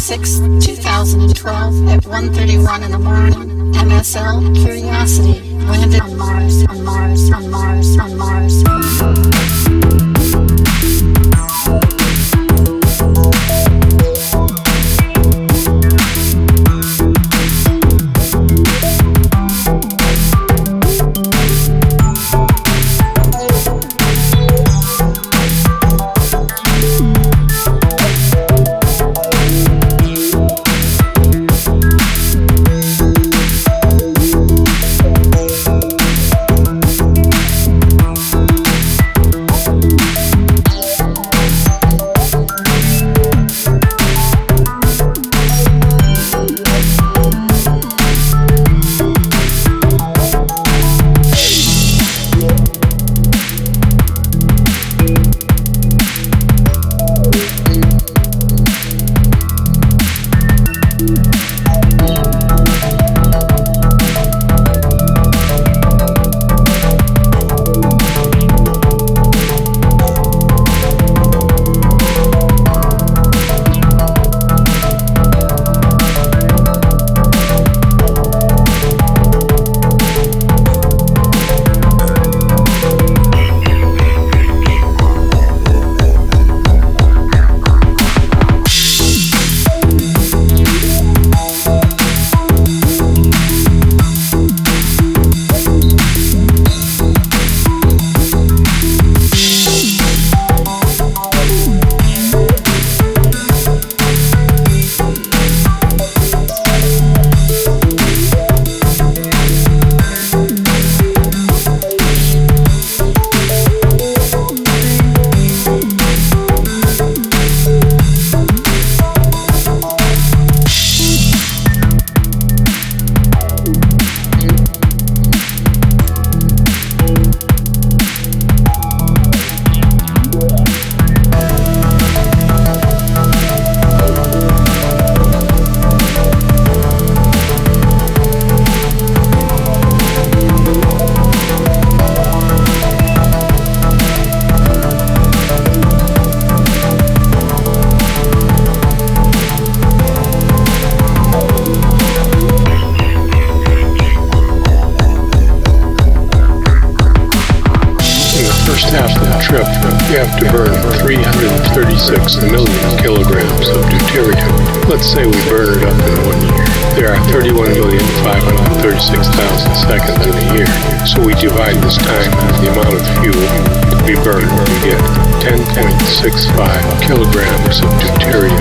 6, 2012, at 1:31 in the morning, MSL Curiosity landed on Mars, on Mars, on Mars, on Mars. Kilograms of deuterium